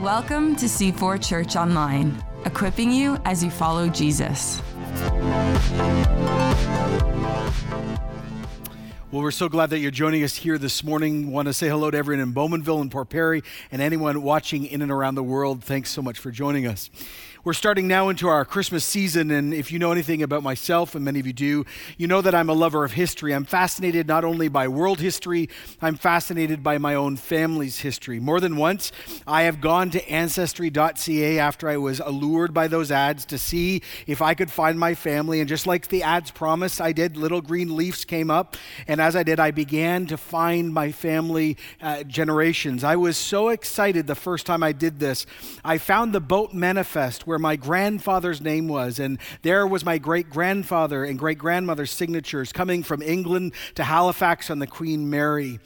Welcome to C4 Church Online, equipping you as you follow Jesus. Well, we're so glad that you're joining us here this morning. Want to say hello to everyone in Bowmanville and Port Perry and anyone watching in and around the world. Thanks so much for joining us. We're starting now into our Christmas season, and if you know anything about myself, and many of you do, you know that I'm a lover of history. I'm fascinated not only by world history, I'm fascinated by my own family's history. More than once, I have gone to Ancestry.ca after I was allured by those ads to see if I could find my family, and just like the ads promised, I did. Little green leaves came up, and as I did, I began to find my family generations. I was so excited the first time I did this. I found the boat manifest where my grandfather's name was, and there was my great-grandfather and great-grandmother's signatures coming from England to Halifax on the Queen Mary.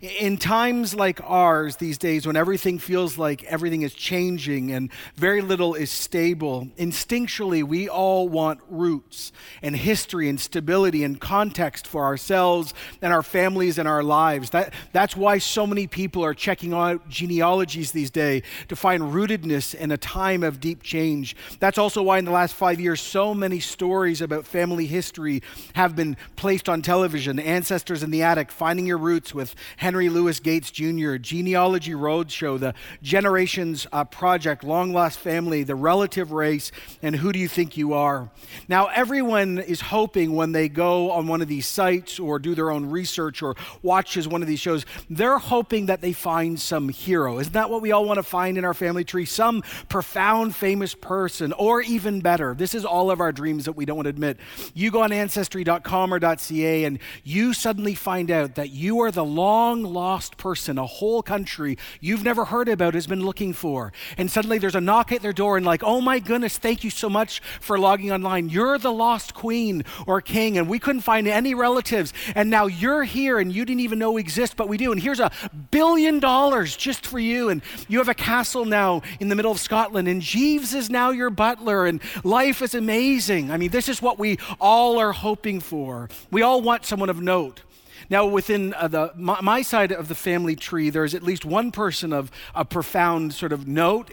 In times like ours these days, when everything feels like everything is changing and very little is stable, instinctually we all want roots and history and stability and context for ourselves and our families and our lives. That's why so many people are checking out genealogies these days to find rootedness in a time of deep change. That's also why in the last 5 years, so many stories about family history have been placed on television. Ancestors in the Attic, Finding Your Roots with Henry Louis Gates Jr., Genealogy Roadshow, the Generations Project, Long Lost Family, The Relative Race, and Who Do You Think You Are? Now, everyone is hoping when they go on one of these sites or do their own research or watches one of these shows, they're hoping that they find some hero. Isn't that what we all want to find in our family tree? Some profound, famous person, or even better. This is all of our dreams that we don't want to admit. You go on Ancestry.com or .ca and you suddenly find out that you are the long lost person a whole country you've never heard about has been looking for. And suddenly there's a knock at their door and like, oh my goodness, thank you so much for logging online. You're the lost queen or king and we couldn't find any relatives. And now you're here and you didn't even know we exist, but we do. And here's $1 billion just for you. And you have a castle now in the middle of Scotland and Jeeves is now your butler and life is amazing. I mean, this is what we all are hoping for. We all want someone of note. Now, within my side of the family tree, there's at least one person of a profound sort of note.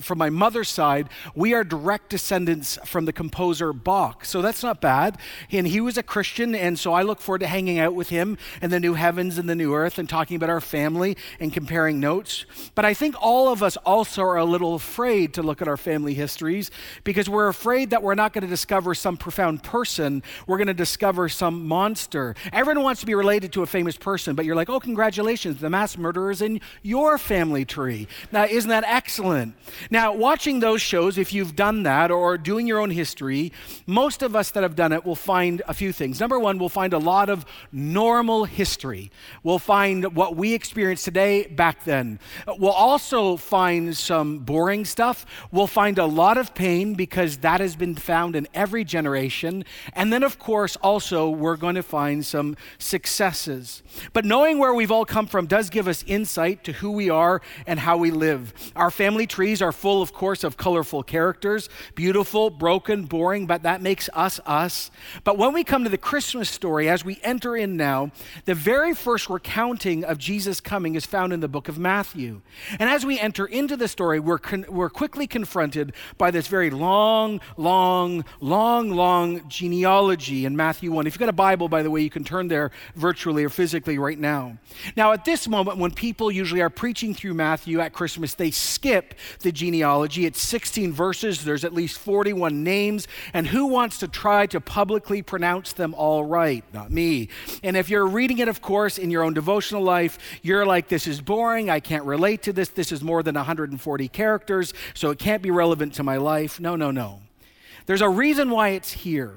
From my mother's side, we are direct descendants from the composer Bach. So that's not bad. And he was a Christian, and so I look forward to hanging out with him in the new heavens and the new earth and talking about our family and comparing notes. But I think all of us also are a little afraid to look at our family histories because we're afraid that we're not going to discover some profound person. We're going to discover some monster. Everyone wants to be related to a famous person, but you're like, oh, congratulations, the mass murderer is in your family tree. Now, isn't that excellent? Now, watching those shows, if you've done that or doing your own history, most of us that have done it will find a few things. Number one, we'll find a lot of normal history. We'll find what we experience today back then. We'll also find some boring stuff. We'll find a lot of pain because that has been found in every generation. And then, of course, also, we're going to find some success. But knowing where we've all come from does give us insight to who we are and how we live. Our family trees are full, of course, of colorful characters, beautiful, broken, boring, but that makes us us. But when we come to the Christmas story, as we enter in now, the very first recounting of Jesus' coming is found in the book of Matthew. And as we enter into the story, we're quickly confronted by this very long genealogy in Matthew 1. If you've got a Bible, by the way, you can turn there virtually or physically right now. Now, at this moment, when people usually are preaching through Matthew at Christmas, they skip the genealogy. It's 16 verses. There's at least 41 names. And who wants to try to publicly pronounce them all right? Not me. And if you're reading it, of course, in your own devotional life, you're like, this is boring. I can't relate to this. This is more than 140 characters, so it can't be relevant to my life. No. There's a reason why it's here.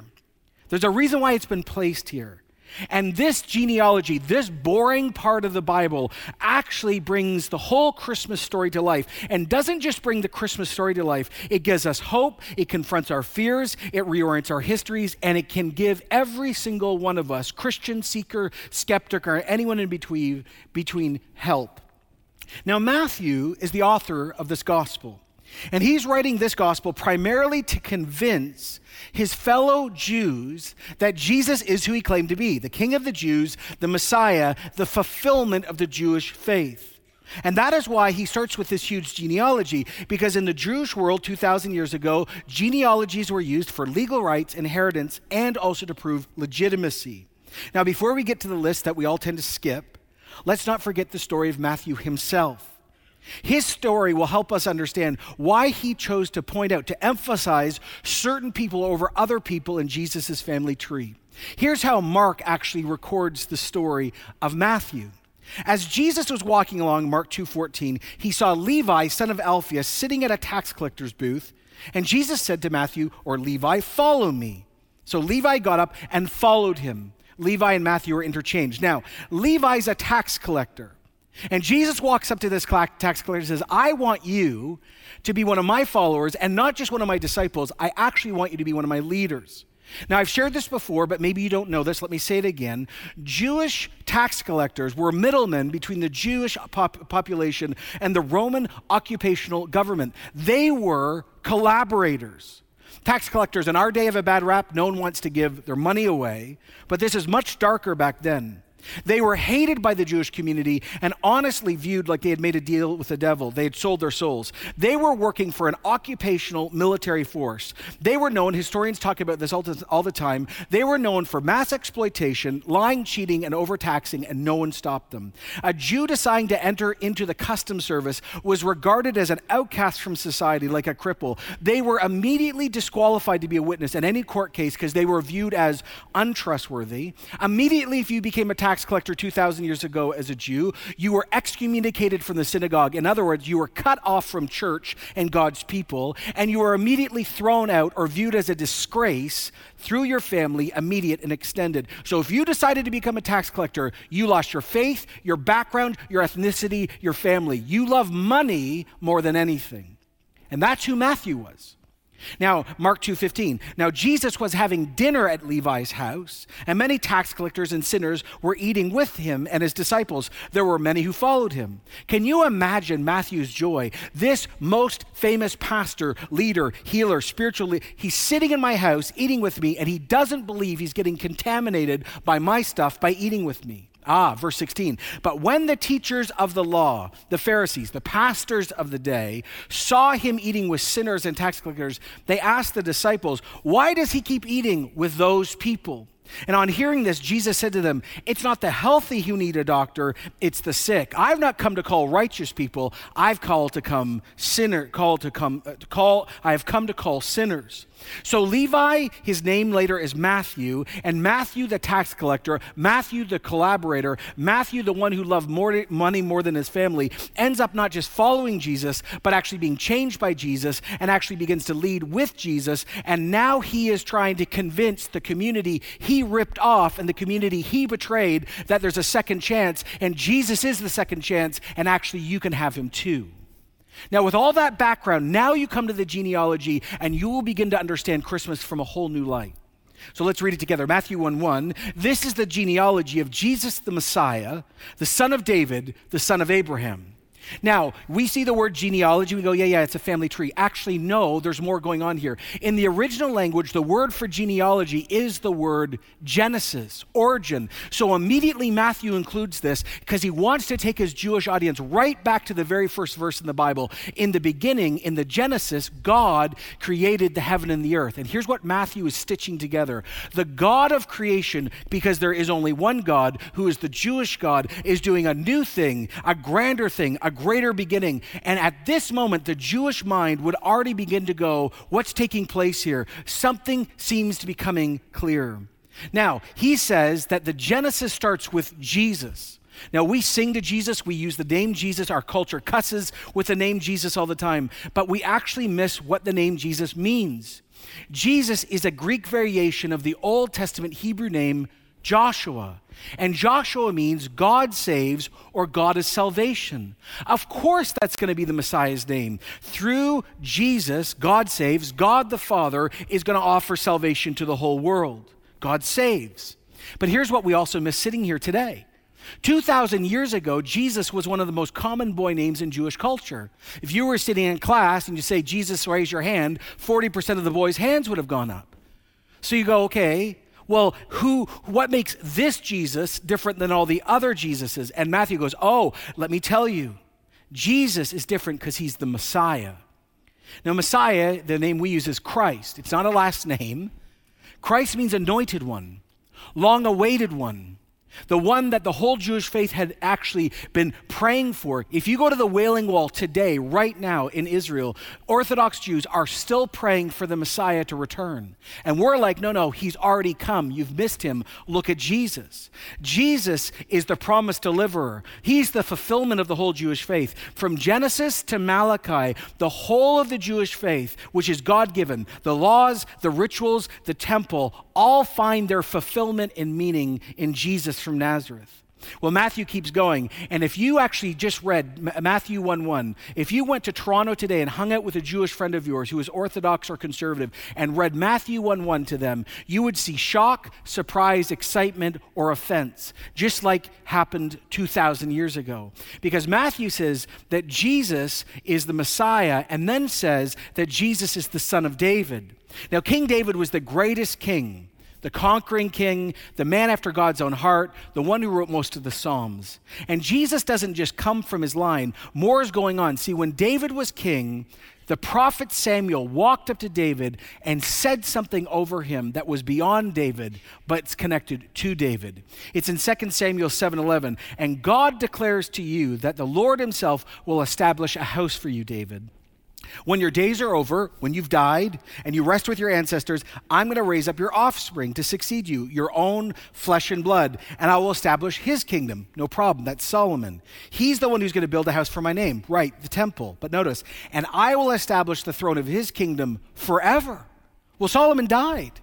There's a reason why it's been placed here. And this genealogy, this boring part of the Bible, actually brings the whole Christmas story to life. And doesn't just bring the Christmas story to life, it gives us hope, it confronts our fears, it reorients our histories, and it can give every single one of us, Christian, seeker, skeptic, or anyone in between, help. Now, Matthew is the author of this gospel. And he's writing this gospel primarily to convince his fellow Jews that Jesus is who he claimed to be, the King of the Jews, the Messiah, the fulfillment of the Jewish faith. And that is why he starts with this huge genealogy, because in the Jewish world 2,000 years ago, genealogies were used for legal rights, inheritance, and also to prove legitimacy. Now, before we get to the list that we all tend to skip, let's not forget the story of Matthew himself. His story will help us understand why he chose to point out, to emphasize certain people over other people in Jesus' family tree. Here's how Mark actually records the story of Matthew. As Jesus was walking along, Mark 2:14, he saw Levi, son of Alphaeus, sitting at a tax collector's booth, and Jesus said to Matthew, or Levi, "Follow me." So Levi got up and followed him. Levi and Matthew were interchanged. Now, Levi's a tax collector. And Jesus walks up to this tax collector and says, "I want you to be one of my followers and not just one of my disciples. I actually want you to be one of my leaders." Now, I've shared this before, but maybe you don't know this. Let me say it again. Jewish tax collectors were middlemen between the Jewish population and the Roman occupational government. They were collaborators. Tax collectors in our day have a bad rap. No one wants to give their money away, but this is much darker back then. They were hated by the Jewish community and honestly viewed like they had made a deal with the devil. They had sold their souls. They were working for an occupational military force. They were known, historians talk about this all the time, they were known for mass exploitation, lying, cheating, and overtaxing, and no one stopped them. A Jew deciding to enter into the customs service was regarded as an outcast from society, like a cripple. They were immediately disqualified to be a witness in any court case because they were viewed as untrustworthy. Immediately, if you became a tax collector 2,000 years ago as a Jew, you were excommunicated from the synagogue. In other words, you were cut off from church and God's people, and you were immediately thrown out or viewed as a disgrace through your family, immediate and extended. So if you decided to become a tax collector, you lost your faith, your background, your ethnicity, your family. You love money more than anything. And that's who Matthew was. Now, Mark 2:15, now Jesus was having dinner at Levi's house, and many tax collectors and sinners were eating with him and his disciples. There were many who followed him. Can you imagine Matthew's joy? This most famous pastor, leader, healer, spiritual leader, he's sitting in my house eating with me, and he doesn't believe he's getting contaminated by my stuff by eating with me. Verse 16, but when the teachers of the law, the Pharisees, the pastors of the day, saw him eating with sinners and tax collectors, they asked the disciples, "Why does he keep eating with those people?" And on hearing this, Jesus said to them, "It's not the healthy who need a doctor, it's the sick. I've not come to call righteous people, I have come to call sinners." So Levi, his name later is Matthew, and Matthew the tax collector, Matthew the collaborator, Matthew the one who loved money more than his family, ends up not just following Jesus, but actually being changed by Jesus and actually begins to lead with Jesus. And now he is trying to convince the community he ripped off and the community he betrayed that there's a second chance, and Jesus is the second chance, and actually you can have him too. Now, with all that background, now you come to the genealogy and you will begin to understand Christmas from a whole new light. So let's read it together. Matthew 1:1. This is the genealogy of Jesus the Messiah, the son of David, the son of Abraham. Now, we see the word genealogy, we go, yeah, it's a family tree. Actually, no, there's more going on here. In the original language, the word for genealogy is the word Genesis, origin. So immediately Matthew includes this because he wants to take his Jewish audience right back to the very first verse in the Bible. In the beginning, in the Genesis, God created the heaven and the earth. And here's what Matthew is stitching together. The God of creation, because there is only one God, who is the Jewish God, is doing a new thing, a grander thing, a greater beginning. And at this moment, the Jewish mind would already begin to go, what's taking place here? Something seems to be coming clearer. Now, he says that the Genesis starts with Jesus. Now, we sing to Jesus, we use the name Jesus, our culture cusses with the name Jesus all the time, but we actually miss what the name Jesus means. Jesus is a Greek variation of the Old Testament Hebrew name Joshua. And Joshua means God saves or God is salvation. Of course, that's going to be the Messiah's name. Through Jesus, God saves. God the Father is going to offer salvation to the whole world. God saves. But here's what we also miss sitting here today. 2,000 years ago, Jesus was one of the most common boy names in Jewish culture. If you were sitting in class and you say, Jesus, raise your hand, 40% of the boys' hands would have gone up. So you go, okay, well, what makes this Jesus different than all the other Jesuses? And Matthew goes, oh, let me tell you, Jesus is different because he's the Messiah. Now, Messiah, the name we use is Christ. It's not a last name. Christ means anointed one, long-awaited one, the one that the whole Jewish faith had actually been praying for. If you go to the Wailing Wall today, right now in Israel, Orthodox Jews are still praying for the Messiah to return. And we're like, no, he's already come. You've missed him. Look at Jesus. Jesus is the promised deliverer. He's the fulfillment of the whole Jewish faith. From Genesis to Malachi, the whole of the Jewish faith, which is God-given, the laws, the rituals, the temple, all find their fulfillment and meaning in Jesus from Nazareth. Well, Matthew keeps going, and if you actually just read Matthew 1:1, if you went to Toronto today and hung out with a Jewish friend of yours who is Orthodox or conservative and read Matthew 1:1 to them, you would see shock, surprise, excitement, or offense, just like happened 2,000 years ago. Because Matthew says that Jesus is the Messiah and then says that Jesus is the son of David. Now, King David was the greatest king, the conquering king, the man after God's own heart, the one who wrote most of the Psalms. And Jesus doesn't just come from his line. More is going on. See, when David was king, the prophet Samuel walked up to David and said something over him that was beyond David, but it's connected to David. It's in 2 Samuel 7:11, and God declares to you that the Lord himself will establish a house for you, David. When your days are over, when you've died, and you rest with your ancestors, I'm going to raise up your offspring to succeed you, your own flesh and blood, and I will establish his kingdom. No problem. That's Solomon. He's the one who's going to build a house for my name. Right, the temple. But notice, and I will establish the throne of his kingdom forever. Well, Solomon died.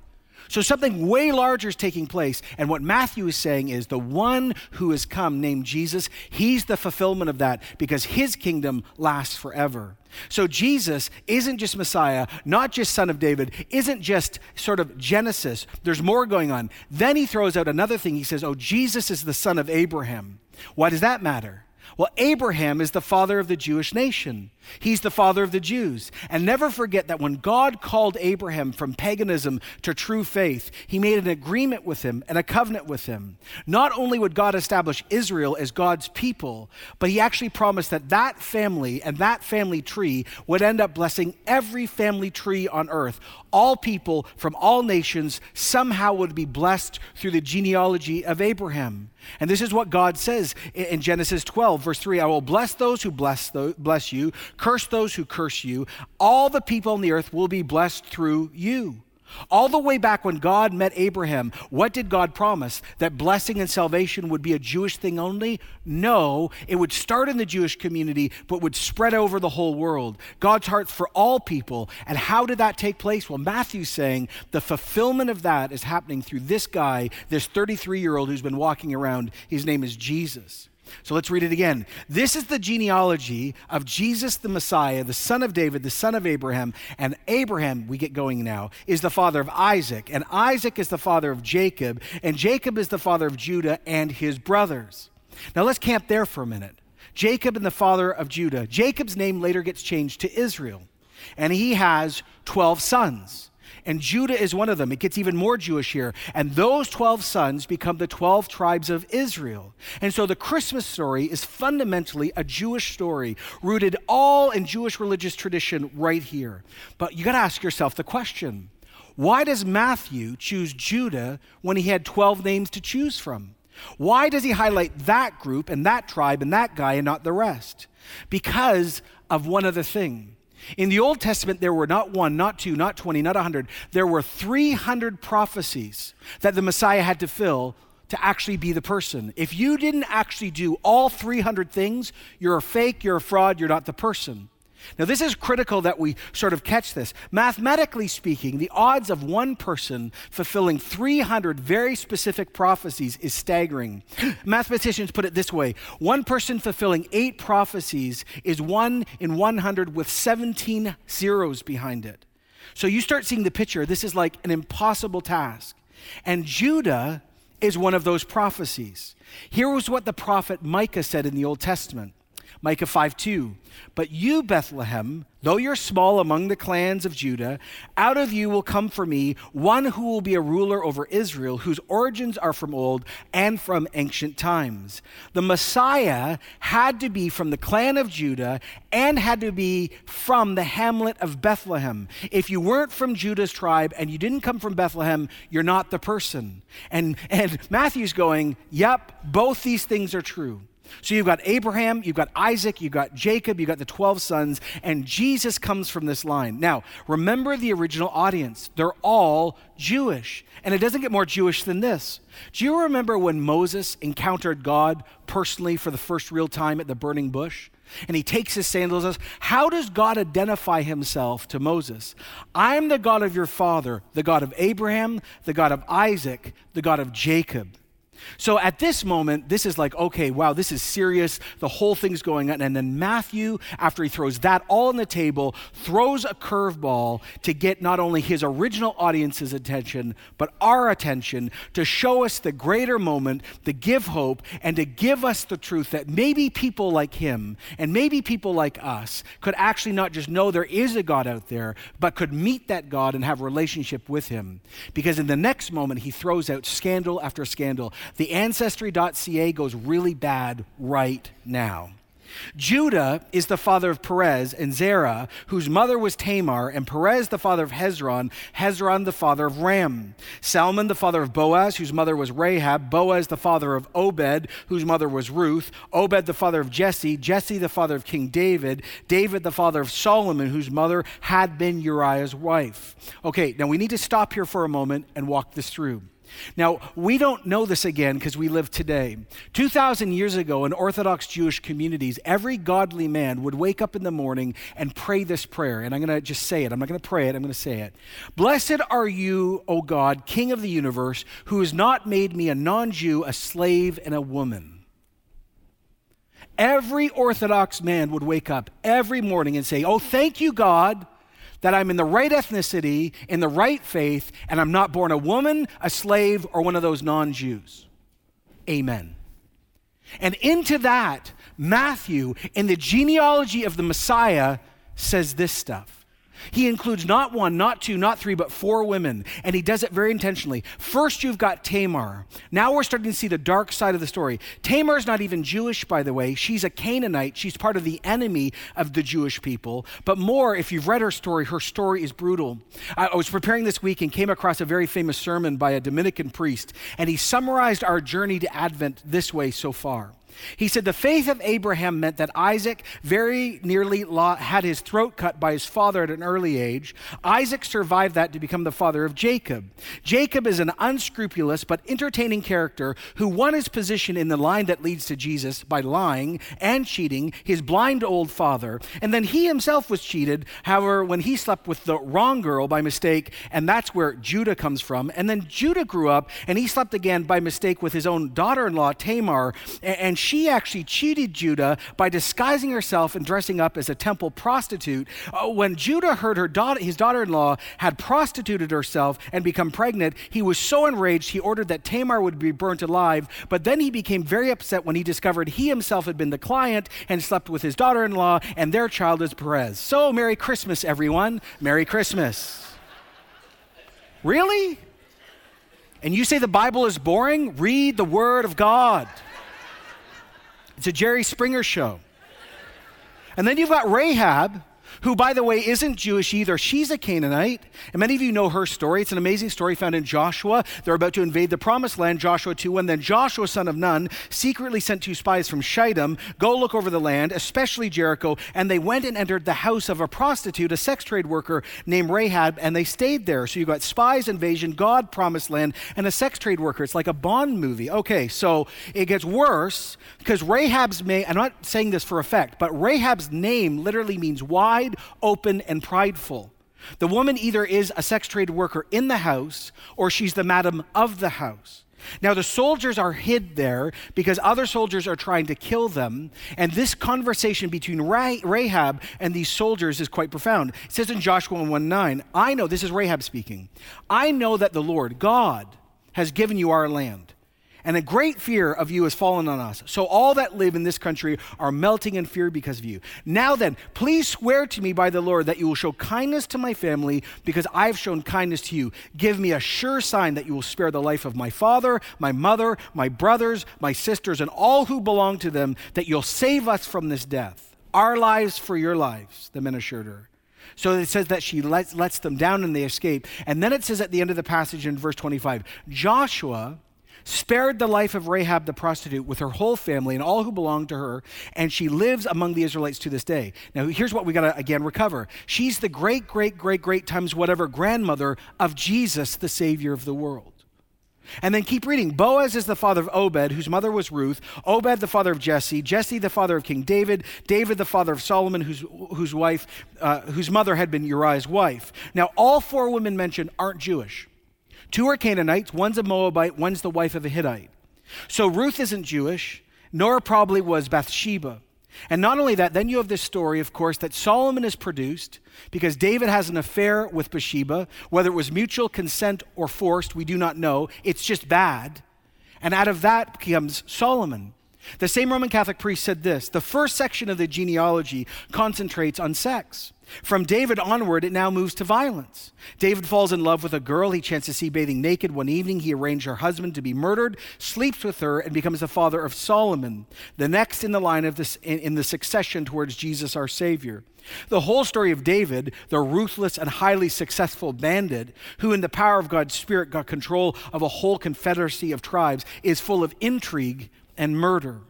So something way larger is taking place. And what Matthew is saying is the one who has come, named Jesus, he's the fulfillment of that because his kingdom lasts forever. So Jesus isn't just Messiah, not just son of David, isn't just sort of Genesis. There's more going on. Then he throws out another thing. He says, oh, Jesus is the son of Abraham. Why does that matter? Well, Abraham is the father of the Jewish nation. He's the father of the Jews. And never forget that when God called Abraham from paganism to true faith, he made an agreement with him and a covenant with him. Not only would God establish Israel as God's people, but he actually promised that that family and that family tree would end up blessing every family tree on earth. All people from all nations somehow would be blessed through the genealogy of Abraham. And this is what God says in Genesis 12, verse 3, I will bless those who bless you, curse those who curse you. All the people on the earth will be blessed through you. All the way back when God met Abraham, what did God promise? That blessing and salvation would be a Jewish thing only? No, it would start in the Jewish community, but would spread over the whole world. God's heart for all people. And how did that take place? Well, Matthew's saying the fulfillment of that is happening through this guy, this 33-year-old who's been walking around. His name is Jesus. So let's read it again. This is the genealogy of Jesus the Messiah, the son of David, the son of Abraham. And Abraham, we get going now, is the father of Isaac. And Isaac is the father of Jacob. And Jacob is the father of Judah and his brothers. Now let's camp there for a minute. Jacob and the father of Judah. Jacob's name later gets changed to Israel. And he has 12 sons. And Judah is one of them. It gets even more Jewish here. And those 12 sons become the 12 tribes of Israel. And so the Christmas story is fundamentally a Jewish story, rooted all in Jewish religious tradition right here. But you got to ask yourself the question, why does Matthew choose Judah when he had 12 names to choose from? Why does he highlight that group and that tribe and that guy and not the rest? Because of one other thing. In the Old Testament, there were not one, not two, not 20, not 100. There were 300 prophecies that the Messiah had to fill to actually be the person. If you didn't actually do all 300 things, you're a fake, you're a fraud, you're not the person. Now, this is critical that we sort of catch this. Mathematically speaking, the odds of one person fulfilling 300 very specific prophecies is staggering. Mathematicians put it this way. One person fulfilling 8 prophecies is 1 in 100 with 17 zeros behind it. So you start seeing the picture. This is like an impossible task. And Judah is one of those prophecies. Here was what the prophet Micah said in the Old Testament. Micah 5:2, "But you, Bethlehem, though you're small among the clans of Judah, out of you will come for me one who will be a ruler over Israel, whose origins are from old and from ancient times." The Messiah had to be from the clan of Judah and had to be from the hamlet of Bethlehem. If you weren't from Judah's tribe and you didn't come from Bethlehem, you're not the person. And Matthew's going, yep, both these things are true. So you've got Abraham, you've got Isaac, you've got Jacob, you've got the 12 sons, and Jesus comes from this line. Now, remember the original audience. They're all Jewish, and it doesn't get more Jewish than this. Do you remember when Moses encountered God personally for the first real time at the burning bush? And he takes his sandals. How does God identify himself to Moses? "I'm the God of your father, the God of Abraham, the God of Isaac, the God of Jacob." So at this moment, this is like, okay, wow, this is serious. The whole thing's going on. And then Matthew, after he throws that all on the table, throws a curveball to get not only his original audience's attention, but our attention, to show us the greater moment, to give hope, and to give us the truth that maybe people like him and maybe people like us could actually not just know there is a God out there, but could meet that God and have a relationship with him. Because in the next moment, he throws out scandal after scandal. The Ancestry.ca goes really bad right now. Judah is the father of Perez and Zerah, whose mother was Tamar, and Perez the father of Hezron, Hezron the father of Ram, Solomon the father of Boaz, whose mother was Rahab, Boaz the father of Obed, whose mother was Ruth, Obed the father of Jesse, Jesse the father of King David, David the father of Solomon, whose mother had been Uriah's wife. Okay, now we need to stop here for a moment and walk this through. Now, we don't know this again because we live today. 2,000 years ago in Orthodox Jewish communities, every godly man would wake up in the morning and pray this prayer. And I'm going to just say it. I'm not going to pray it. I'm going to say it. "Blessed are you, O God, King of the universe, who has not made me a non-Jew, a slave, and a woman." Every Orthodox man would wake up every morning and say, "Oh, thank you, God, that I'm in the right ethnicity, in the right faith, and I'm not born a woman, a slave, or one of those non-Jews. Amen." And into that, Matthew, in the genealogy of the Messiah, says this stuff. He includes not one, not two, not three, but four women, and he does it very intentionally. First, you've got Tamar. Now we're starting to see the dark side of the story. Tamar's not even Jewish, by the way. She's a Canaanite. She's part of the enemy of the Jewish people. But more, if you've read her story is brutal. I was preparing this week and came across a very famous sermon by a Dominican priest, and he summarized our journey to Advent this way so far. He said, "The faith of Abraham meant that Isaac very nearly had his throat cut by his father at an early age. Isaac survived that to become the father of Jacob. Jacob is an unscrupulous but entertaining character who won his position in the line that leads to Jesus by lying and cheating his blind old father. And then he himself was cheated, however, when he slept with the wrong girl by mistake, and that's where Judah comes from. And then Judah grew up, and he slept again by mistake with his own daughter-in-law, Tamar, and she actually cheated Judah by disguising herself and dressing up as a temple prostitute. When Judah heard his daughter-in-law had prostituted herself and become pregnant, he was so enraged he ordered that Tamar would be burnt alive, but then he became very upset when he discovered he himself had been the client and slept with his daughter-in-law, and their child is Perez." So Merry Christmas, everyone. Merry Christmas. Really? And you say the Bible is boring? Read the Word of God. It's a Jerry Springer show. And then you've got Rahab, who, by the way, isn't Jewish either. She's a Canaanite, and many of you know her story. It's an amazing story found in Joshua. They're about to invade the promised land, Joshua 2:1. "Then Joshua, son of Nun, secretly sent two spies from Shittim, go look over the land, especially Jericho, and they went and entered the house of a prostitute, a sex trade worker named Rahab, and they stayed there." So you've got spies, invasion, God, promised land, and a sex trade worker. It's like a Bond movie. Okay, so it gets worse because I'm not saying this for effect, but Rahab's name literally means wide, open, and prideful. The woman either is a sex trade worker in the house, or she's the madam of the house. Now the soldiers are hid there because other soldiers are trying to kill them, and this conversation between Rahab and these soldiers is quite profound. It says in Joshua 1:9, "I know," this is Rahab speaking, "I know that the Lord, God, has given you our land. and a great fear of you has fallen on us. So all that live in this country are melting in fear because of you. Now then, please swear to me by the Lord that you will show kindness to my family because I've shown kindness to you. Give me a sure sign that you will spare the life of my father, my mother, my brothers, my sisters, and all who belong to them, that you'll save us from this death. Our lives for your lives, the men assured her. So it says that she lets them down and they escape. And then it says at the end of the passage in verse 25, Joshua spared the life of Rahab the prostitute with her whole family and all who belonged to her, and she lives among the Israelites to this day. Now here's what we gotta again recover. She's the great, great, great, great times whatever grandmother of Jesus, the Savior of the world. And then keep reading. Boaz is the father of Obed, whose mother was Ruth. Obed, the father of Jesse. Jesse, the father of King David. David, the father of Solomon, whose mother had been Uriah's wife. Now, all four women mentioned aren't Jewish. Two are Canaanites. One's a Moabite. One's the wife of a Hittite. So Ruth isn't Jewish, nor probably was Bathsheba. And not only that, then you have this story, of course, that Solomon is produced because David has an affair with Bathsheba. Whether it was mutual consent or forced, we do not know. It's just bad. And out of that comes Solomon. The same Roman Catholic priest said this: the first section of the genealogy concentrates on sex. From David onward, it now moves to violence. David falls in love with a girl he chanced to see bathing naked one evening. He arranged her husband to be murdered, sleeps with her, and becomes the father of Solomon, the next in the line of this in the succession towards Jesus our Savior. The whole story of David, the ruthless and highly successful bandit, who in the power of God's Spirit got control of a whole confederacy of tribes, is full of intrigue and murder.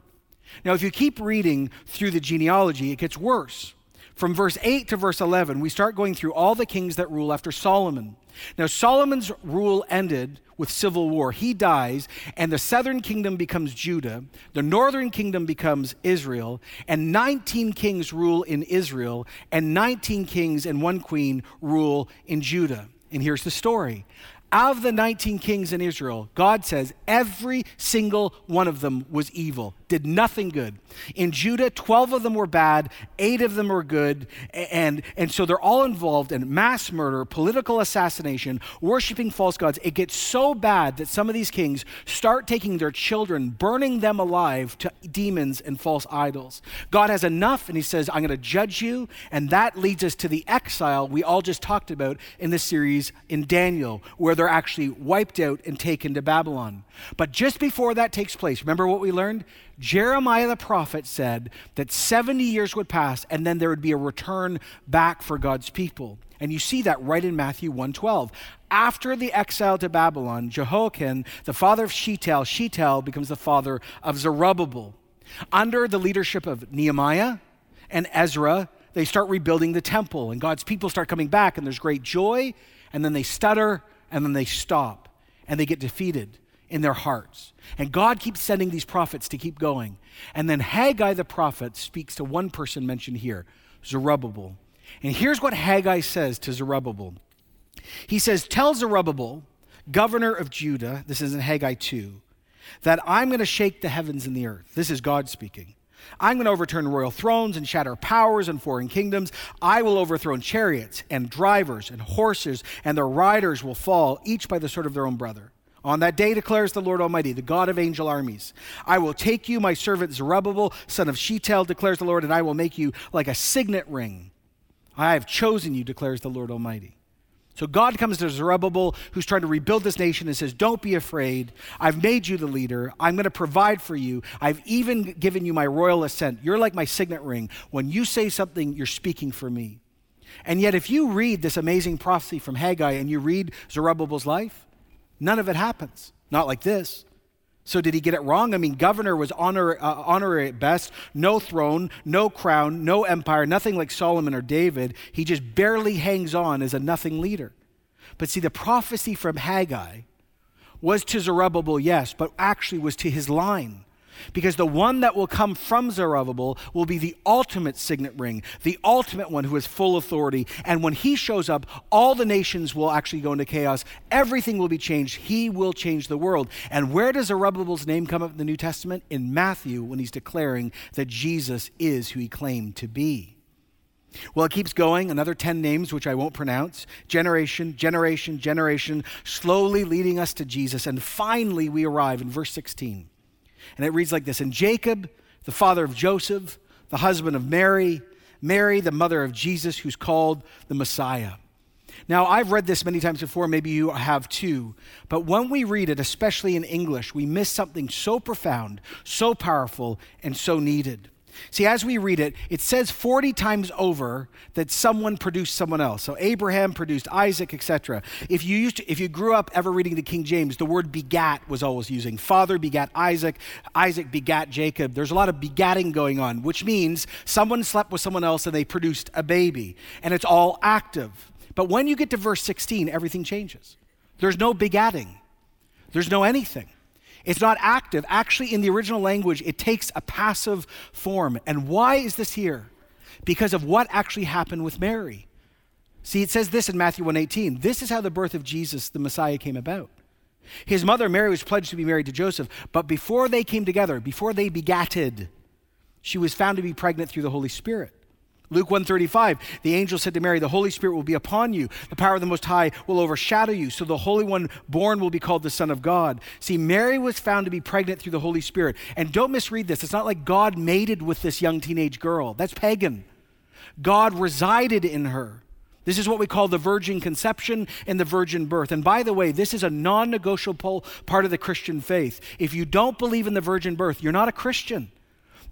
Now, if you keep reading through the genealogy, it gets worse. From verse 8 to verse 11, we start going through all the kings that rule after Solomon. Now, Solomon's rule ended with civil war. He dies, and the southern kingdom becomes Judah, the northern kingdom becomes Israel, and 19 kings rule in Israel, and 19 kings and one queen rule in Judah. And here's the story. Out of the 19 kings in Israel, God says every single one of them was evil, did nothing good. In Judah, 12 of them were bad, 8 of them were good, and so they're all involved in mass murder, political assassination, worshiping false gods. It gets so bad that some of these kings start taking their children, burning them alive to demons and false idols. God has enough, and he says, I'm going to judge you, and that leads us to the exile we all just talked about in this series in Daniel, where they're actually wiped out and taken to Babylon. But just before that takes place, remember what we learned? Jeremiah the prophet said that 70 years would pass and then there would be a return back for God's people. And you see that right in Matthew 1:12. After the exile to Babylon, Jehoiakim, the father of Shealtiel, Shealtiel becomes the father of Zerubbabel. Under the leadership of Nehemiah and Ezra, they start rebuilding the temple and God's people start coming back and there's great joy, and then they stutter and then they stop and they get defeated in their hearts. And God keeps sending these prophets to keep going. And then Haggai the prophet speaks to one person mentioned here, Zerubbabel. And here's what Haggai says to Zerubbabel. He says, tell Zerubbabel, governor of Judah, this is in Haggai 2, that I'm going to shake the heavens and the earth. This is God speaking. I'm going to overturn royal thrones and shatter powers and foreign kingdoms. I will overthrow chariots and drivers and horses, and their riders will fall, each by the sword of their own brother. On that day, declares the Lord Almighty, the God of angel armies, I will take you, my servant Zerubbabel, son of Shealtiel, declares the Lord, and I will make you like a signet ring. I have chosen you, declares the Lord Almighty. So God comes to Zerubbabel, who's trying to rebuild this nation, and says, don't be afraid. I've made you the leader. I'm going to provide for you. I've even given you my royal assent. You're like my signet ring. When you say something, you're speaking for me. And yet, if you read this amazing prophecy from Haggai and you read Zerubbabel's life, none of it happens. Not like this. So did he get it wrong? I mean, governor was honorary at best. No throne, no crown, no empire, nothing like Solomon or David. He just barely hangs on as a nothing leader. But see, the prophecy from Haggai was to Zerubbabel, yes, but actually was to his line. Because the one that will come from Zerubbabel will be the ultimate signet ring, the ultimate one who is full authority. And when he shows up, all the nations will actually go into chaos. Everything will be changed. He will change the world. And where does Zerubbabel's name come up in the New Testament? In Matthew, when he's declaring that Jesus is who he claimed to be. Well, it keeps going, another 10 names, which I won't pronounce, generation, generation, generation, slowly leading us to Jesus. And finally, we arrive in verse 16. And it reads like this: And Jacob, the father of Joseph, the husband of Mary, Mary, the mother of Jesus, who's called the Messiah. Now, I've read this many times before, maybe you have too, but when we read it, especially in English, we miss something so profound, so powerful, and so needed. See, as we read it, it says 40 times over that someone produced someone else. So Abraham produced Isaac, etc. If you grew up ever reading the King James, the word begat was always using. Father begat Isaac, Isaac begat Jacob. There's a lot of begatting going on, which means someone slept with someone else and they produced a baby. And it's all active. But when you get to verse 16, everything changes. There's no begatting. There's no anything. It's not active. Actually, in the original language, it takes a passive form. And why is this here? Because of what actually happened with Mary. See, it says this in Matthew 1:18. This is how the birth of Jesus, the Messiah, came about. His mother, Mary, was pledged to be married to Joseph. But before they came together, before they begatted, she was found to be pregnant through the Holy Spirit. Luke 1:35, the angel said to Mary, the Holy Spirit will be upon you. The power of the Most High will overshadow you. So the Holy One born will be called the Son of God. See, Mary was found to be pregnant through the Holy Spirit. And don't misread this. It's not like God mated with this young teenage girl. That's pagan. God resided in her. This is what we call the virgin conception and the virgin birth. And by the way, this is a non-negotiable part of the Christian faith. If you don't believe in the virgin birth, you're not a Christian.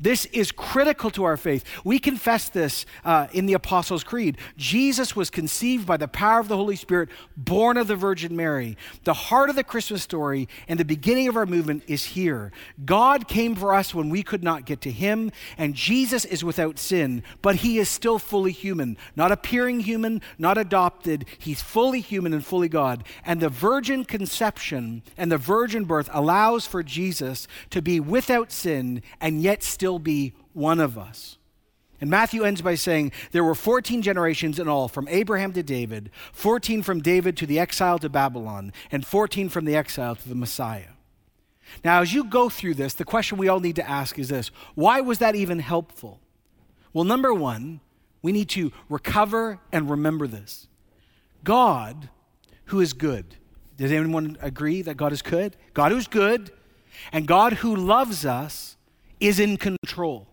This is critical to our faith. We confess this in the Apostles' Creed. Jesus was conceived by the power of the Holy Spirit, born of the Virgin Mary. The heart of the Christmas story and the beginning of our movement is here. God came for us when we could not get to him, and Jesus is without sin, but he is still fully human, not appearing human, not adopted. He's fully human and fully God. And the virgin conception and the virgin birth allows for Jesus to be without sin and yet still be one of us. And Matthew ends by saying, there were 14 generations in all, from Abraham to David, 14 from David to the exile to Babylon, and 14 from the exile to the Messiah. Now, as you go through this, the question we all need to ask is this: why was that even helpful? Well, number one, we need to recover and remember this. God, who is good. Does anyone agree that God is good? God who's good, and God who loves us, is in control.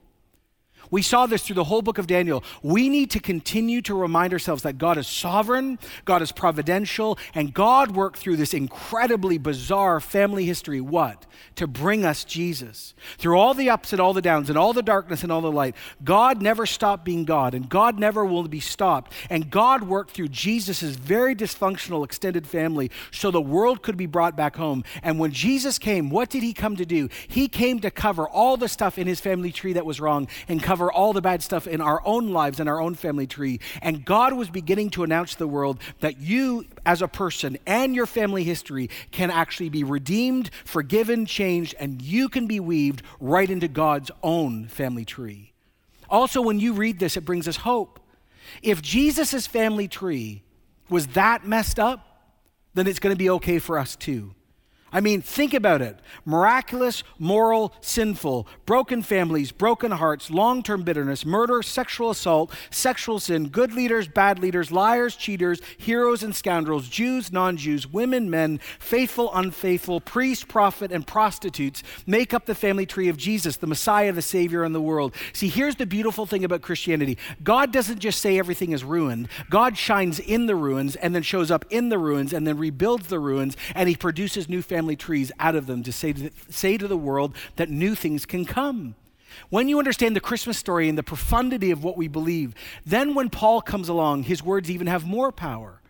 We saw this through the whole book of Daniel. We need to continue to remind ourselves that God is sovereign, God is providential, and God worked through this incredibly bizarre family history, what? To bring us Jesus. Through all the ups and all the downs and all the darkness and all the light, God never stopped being God, and God never will be stopped. And God worked through Jesus' very dysfunctional extended family so the world could be brought back home. And when Jesus came, what did he come to do? He came to cover all the stuff in his family tree that was wrong and cover all the bad stuff in our own lives and our own family tree. And God was beginning to announce to the world that you as a person and your family history can actually be redeemed, forgiven, changed, and you can be weaved right into God's own family tree. Also, when you read this, it brings us hope. If Jesus' family tree was that messed up, then it's going to be okay for us too. I mean, think about it. Miraculous, moral, sinful, broken families, broken hearts, long-term bitterness, murder, sexual assault, sexual sin, good leaders, bad leaders, liars, cheaters, heroes and scoundrels, Jews, non-Jews, women, men, faithful, unfaithful, priest, prophet, and prostitutes make up the family tree of Jesus, the Messiah, the Savior, and the world. See, here's the beautiful thing about Christianity. God doesn't just say everything is ruined. God shines in the ruins and then shows up in the ruins and then rebuilds the ruins, and he produces new family trees out of them to say to the world that new things can come. When you understand the Christmas story and the profundity of what we believe, then when Paul comes along, his words even have more power.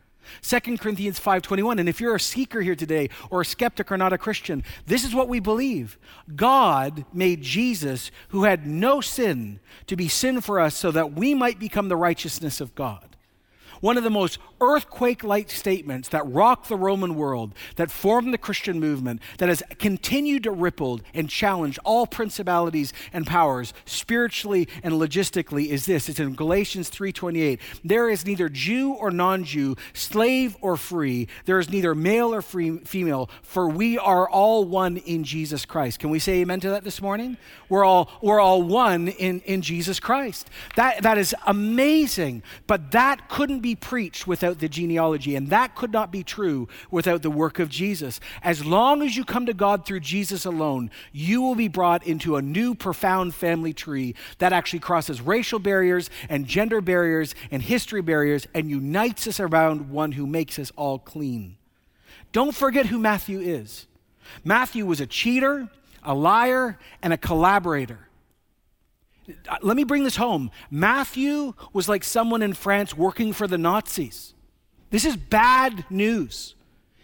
2 Corinthians 5:21, and if you're a seeker here today or a skeptic or not a Christian, this is what we believe. God made Jesus, who had no sin, to be sin for us so that we might become the righteousness of God. one of the most earthquake-like statements that rocked the Roman world, that formed the Christian movement, that has continued to ripple and challenge all principalities and powers spiritually and logistically is this. It's in Galatians 3:28. There is neither Jew or non-Jew, slave or free. There is neither male or female, for we are all one in Jesus Christ. Can we say amen to that this morning? We're all one in Jesus Christ. That is amazing, but that couldn't be preached without the genealogy, and that could not be true without the work of Jesus. As long as you come to God through Jesus alone, you will be brought into a new profound family tree that actually crosses racial barriers and gender barriers and history barriers and unites us around one who makes us all clean. Don't forget who Matthew is. Matthew was a cheater, a liar, and a collaborator. Let me bring this home. Matthew was like someone in France working for the Nazis. This is bad news.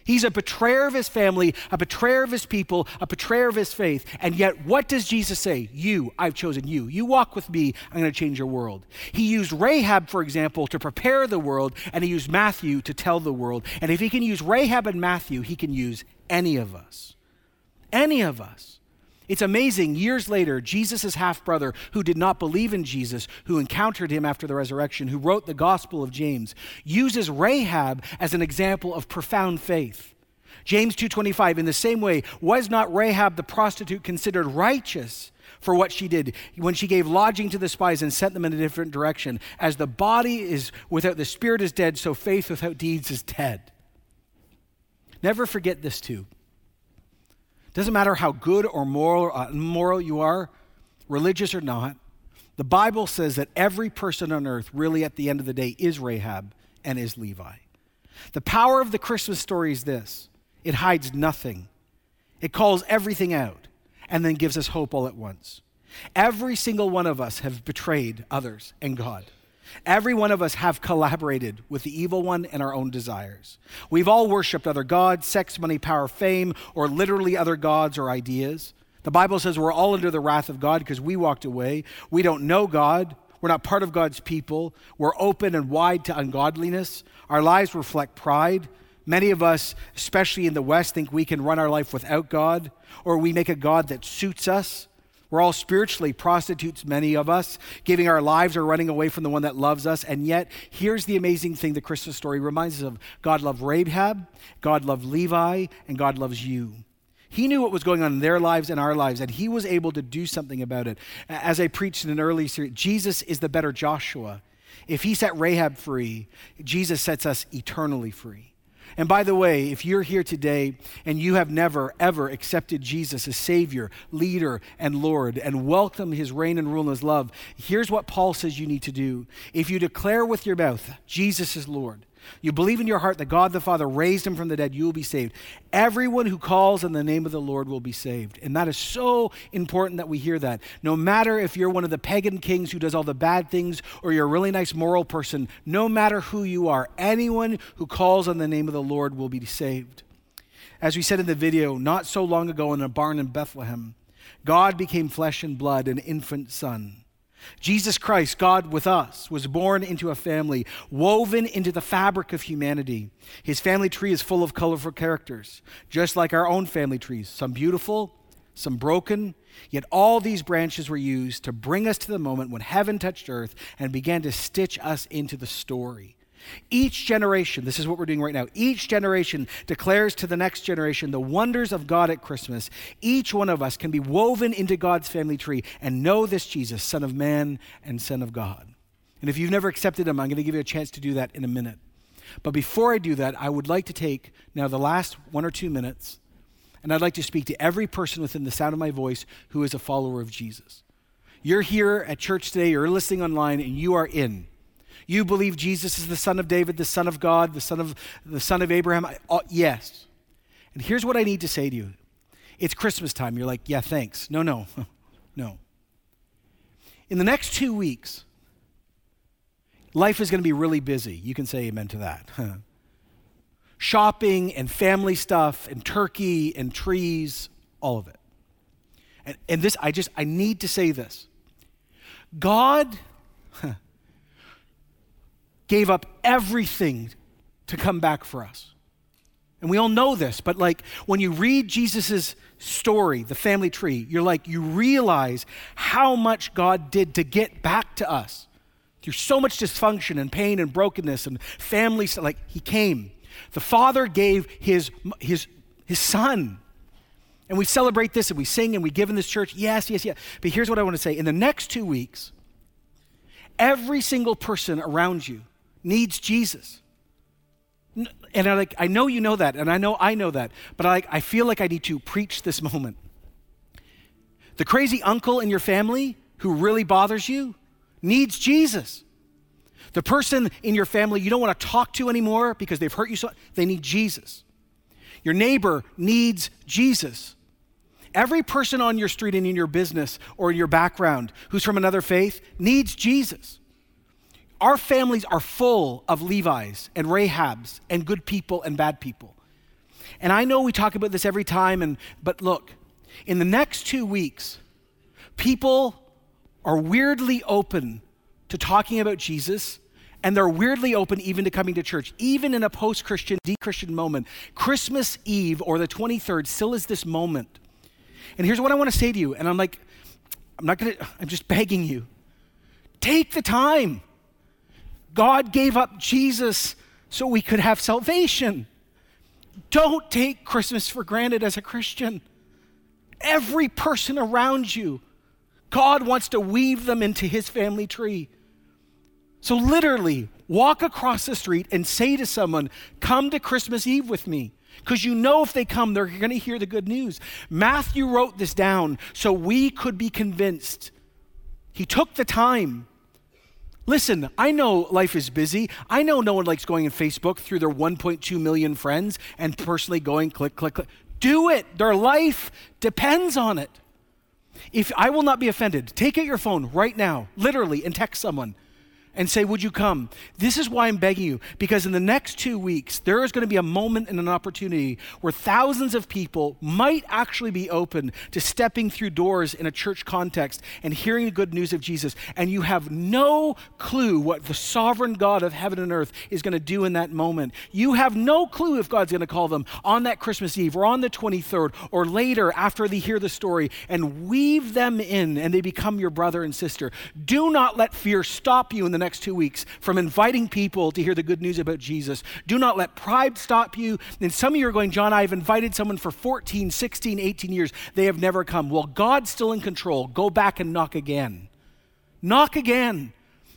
He's a betrayer of his family, a betrayer of his people, a betrayer of his faith. And yet, what does Jesus say? You, I've chosen you. You walk with me, I'm going to change your world. He used Rahab, for example, to prepare the world, and he used Matthew to tell the world. And if he can use Rahab and Matthew, he can use any of us. Any of us. It's amazing, years later, Jesus' half-brother, who did not believe in Jesus, who encountered him after the resurrection, who wrote the Gospel of James, uses Rahab as an example of profound faith. James 2:25, in the same way, was not Rahab the prostitute considered righteous for what she did when she gave lodging to the spies and sent them in a different direction? As the body is without the spirit is dead, so faith without deeds is dead. Never forget this too. Doesn't matter how good or moral or immoral you are, religious or not, the Bible says that every person on earth really at the end of the day is Rahab and is Levi. The power of the Christmas story is this. It hides nothing. It calls everything out and then gives us hope all at once. Every single one of us have betrayed others and God. Every one of us have collaborated with the evil one and our own desires. We've all worshiped other gods, sex, money, power, fame, or literally other gods or ideas. The Bible says we're all under the wrath of God because we walked away. We don't know God. We're not part of God's people. We're open and wide to ungodliness. Our lives reflect pride. Many of us, especially in the West, think we can run our life without God, or we make a God that suits us. We're all spiritually prostitutes, many of us, giving our lives or running away from the one that loves us. And yet, here's the amazing thing the Christmas story reminds us of. God loved Rahab, God loved Levi, and God loves you. He knew what was going on in their lives and our lives, and he was able to do something about it. As I preached in an early series, Jesus is the better Joshua. If he set Rahab free, Jesus sets us eternally free. And by the way, if you're here today and you have never, ever accepted Jesus as Savior, leader, and Lord, and welcome his reign and rule and his love, here's what Paul says you need to do. If you declare with your mouth, Jesus is Lord, you believe in your heart that God the Father raised him from the dead, you will be saved. Everyone who calls on the name of the Lord will be saved. And that is so important that we hear that. No matter if you're one of the pagan kings who does all the bad things or you're a really nice moral person, no matter who you are, anyone who calls on the name of the Lord will be saved. As we said in the video, not so long ago in a barn in Bethlehem, God became flesh and blood, an infant son. Jesus Christ, God with us, was born into a family, woven into the fabric of humanity. His family tree is full of colorful characters, just like our own family trees, some beautiful, some broken, yet all these branches were used to bring us to the moment when heaven touched earth and began to stitch us into the story. Each generation, this is what we're doing right now, each generation declares to the next generation the wonders of God at Christmas. Each one of us can be woven into God's family tree and know this Jesus, Son of Man and Son of God. And if you've never accepted him, I'm going to give you a chance to do that in a minute. But before I do that, I would like to take now the last 1 or 2 minutes, and I'd like to speak to every person within the sound of my voice who is a follower of Jesus. You're here at church today, you're listening online, and you are in. You believe Jesus is the Son of David, the Son of God, the Son of Abraham. Yes. And here's what I need to say to you. It's Christmas time. You're like, yeah, thanks. No. In the next 2 weeks, life is going to be really busy. You can say amen to that. Shopping and family stuff and turkey and trees, all of it. And this, I need to say this. God gave up everything to come back for us. And we all know this, but when you read Jesus's story, the family tree, you realize how much God did to get back to us. Through so much dysfunction and pain and brokenness and family, he came. The Father gave his Son. And we celebrate this and we sing and we give in this church. Yes, yes, yes. But here's what I want to say. In the next 2 weeks, every single person around you needs Jesus. And I know you know that, and I know that, but I feel like I need to preach this moment. The crazy uncle in your family who really bothers you needs Jesus. The person in your family you don't want to talk to anymore because they've hurt you so, they need Jesus. Your neighbor needs Jesus. Every person on your street and in your business or in your background who's from another faith needs Jesus. Our families are full of Levi's and Rahab's and good people and bad people. And I know we talk about this every time, but look, in the next 2 weeks, people are weirdly open to talking about Jesus, and they're weirdly open even to coming to church, even in a post-Christian, de-Christian moment. Christmas Eve or the 23rd still is this moment. And here's what I want to say to you, and I'm just begging you. Take the time. God gave up Jesus so we could have salvation. Don't take Christmas for granted as a Christian. Every person around you, God wants to weave them into his family tree. So literally walk across the street and say to someone, come to Christmas Eve with me. Because you know if they come, they're going to hear the good news. Matthew wrote this down so we could be convinced. He took the time. Listen, I know life is busy. I know no one likes going on Facebook through their 1.2 million friends and personally going click, click, click. Do it. Their life depends on it. If I will not be offended, take out your phone right now, literally, and text someone and say, would you come? This is why I'm begging you, because in the next 2 weeks, there is going to be a moment and an opportunity where thousands of people might actually be open to stepping through doors in a church context and hearing the good news of Jesus. And you have no clue what the sovereign God of heaven and earth is going to do in that moment. You have no clue if God's going to call them on that Christmas Eve or on the 23rd or later after they hear the story and weave them in and they become your brother and sister. Do not let fear stop you in the next 2 weeks from inviting people to hear the good news about Jesus. Do not let pride stop you. And some of you are going, John, I have invited someone for 14, 16, 18 years. They have never come. Well, God's still in control. Go back and knock again. Knock again.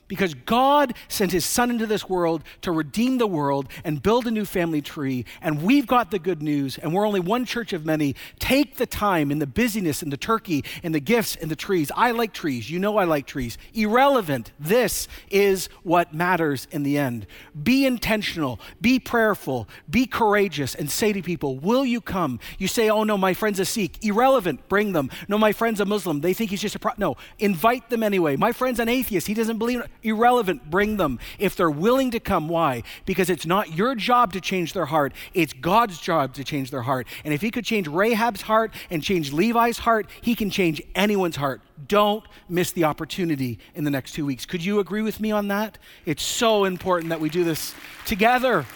Because God sent his Son into this world to redeem the world and build a new family tree. And we've got the good news. And we're only one church of many. Take the time in the busyness and the turkey and the gifts and the trees. I like trees. You know I like trees. Irrelevant. This is what matters in the end. Be intentional. Be prayerful. Be courageous. And say to people, will you come? You say, oh no, my friend's a Sikh. Irrelevant. Bring them. No, my friend's a Muslim. They think he's just a No, invite them anyway. My friend's an atheist. He doesn't believe it. Irrelevant, bring them. If they're willing to come, why? Because it's not your job to change their heart. It's God's job to change their heart. And if he could change Rahab's heart and change Levi's heart, he can change anyone's heart. Don't miss the opportunity in the next 2 weeks. Could you agree with me on that? It's so important that we do this together,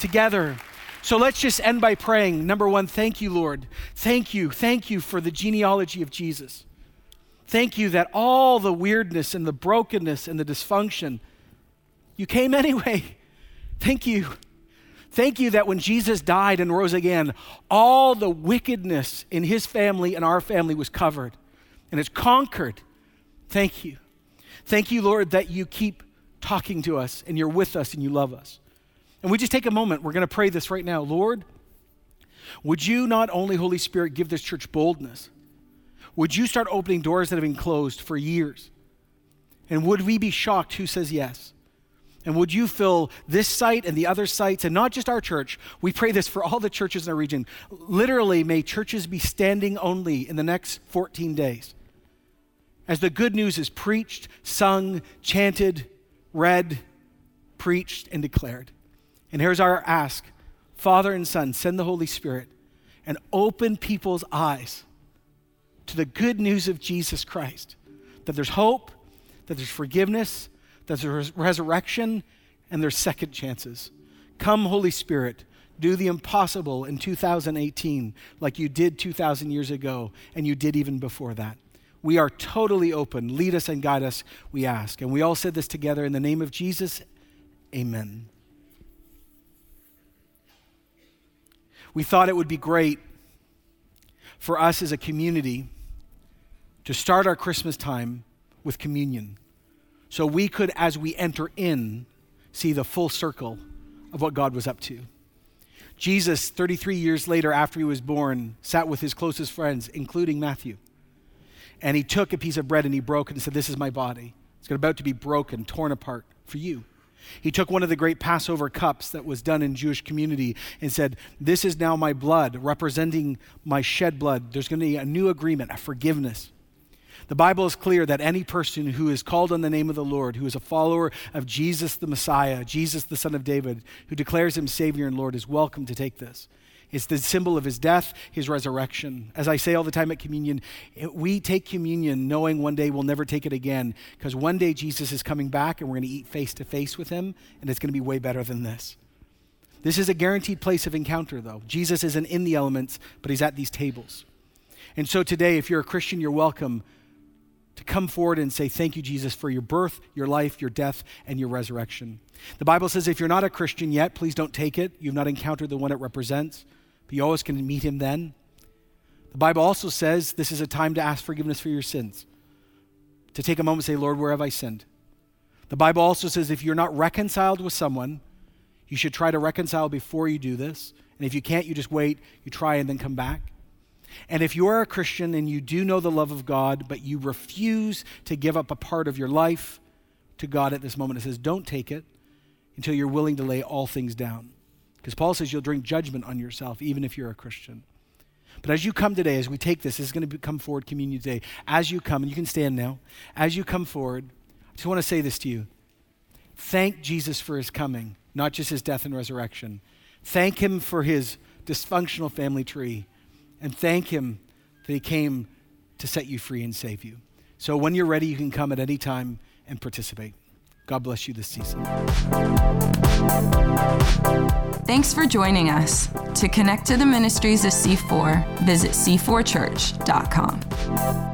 together. So let's just end by praying. Number one, thank you, Lord. Thank you for the genealogy of Jesus. Thank you that all the weirdness and the brokenness and the dysfunction, you came anyway. Thank you. Thank you that when Jesus died and rose again, all the wickedness in his family and our family was covered and it's conquered. Thank you. Thank you, Lord, that you keep talking to us and you're with us and you love us. And we just take a moment. We're going to pray this right now. Lord, would you not only, Holy Spirit, give this church boldness, would you start opening doors that have been closed for years? And would we be shocked who says yes? And would you fill this site and the other sites, and not just our church? We pray this for all the churches in our region. Literally, may churches be standing only in the next 14 days. As the good news is preached, sung, chanted, read, preached, and declared. And here's our ask. Father and Son, send the Holy Spirit and open people's eyes to the good news of Jesus Christ, that there's hope, that there's forgiveness, that there's resurrection, and their second chances. Come, Holy Spirit, do the impossible in 2018 like you did 2,000 years ago and you did even before that. We are totally open. Lead us and guide us, we ask. And we all said this together in the name of Jesus, amen. We thought it would be great for us as a community to start our Christmas time with communion. So we could, as we enter in, see the full circle of what God was up to. Jesus, 33 years later after he was born, sat with his closest friends, including Matthew. And he took a piece of bread and he broke it and said, "This is my body. It's about to be broken, torn apart for you." He took one of the great Passover cups that was done in Jewish community and said, "This is now my blood, representing my shed blood." There's going to be a new agreement, a forgiveness. The Bible is clear that any person who is called on the name of the Lord, who is a follower of Jesus the Messiah, Jesus the Son of David, who declares him Savior and Lord, is welcome to take this. It's the symbol of his death, his resurrection. As I say all the time at communion, we take communion knowing one day we'll never take it again, because one day Jesus is coming back and we're going to eat face to face with him, and it's going to be way better than this. This is a guaranteed place of encounter, though. Jesus isn't in the elements, but he's at these tables. And so today, if you're a Christian, you're welcome to come forward and say, "Thank you, Jesus, for your birth, your life, your death, and your resurrection." The Bible says if you're not a Christian yet, please don't take it. You've not encountered the one it represents. But you always can meet him then. The Bible also says this is a time to ask forgiveness for your sins. To take a moment and say, "Lord, where have I sinned?" The Bible also says if you're not reconciled with someone, you should try to reconcile before you do this. And if you can't, you just wait, you try and then come back. And if you are a Christian and you do know the love of God, but you refuse to give up a part of your life to God at this moment, it says don't take it until you're willing to lay all things down. Because Paul says you'll bring judgment on yourself, even if you're a Christian. But as you come today, as we take this is going to come forward communion today. As you come, and you can stand now. As you come forward, I just want to say this to you. Thank Jesus for his coming, not just his death and resurrection. Thank him for his dysfunctional family tree. And thank him that he came to set you free and save you. So when you're ready, you can come at any time and participate. God bless you this season. Thanks for joining us. To connect to the ministries of C4, visit c4church.com.